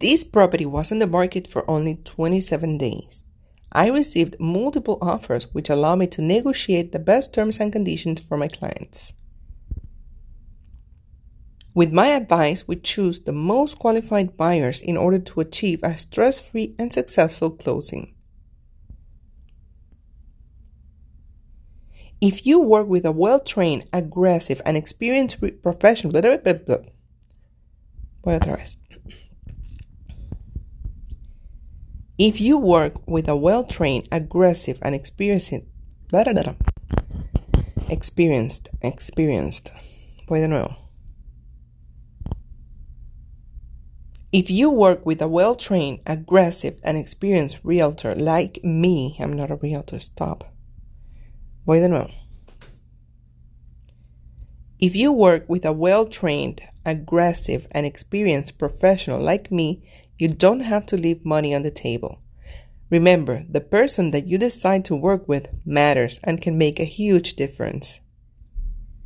This property was on the market for only 27 days. I received multiple offers which allow me to negotiate the best terms and conditions for my clients. With my advice, we choose the most qualified buyers in order to achieve a stress-free and successful closing. If you work with a well-trained, aggressive, and experienced professional... If you work with a well-trained, aggressive, and If you work with a well-trained, aggressive, and experienced realtor like me... I'm not a realtor, stop. If you work with a well-trained, aggressive, and experienced professional like me... you don't have to leave money on the table. Remember, the person that you decide to work with matters and can make a huge difference.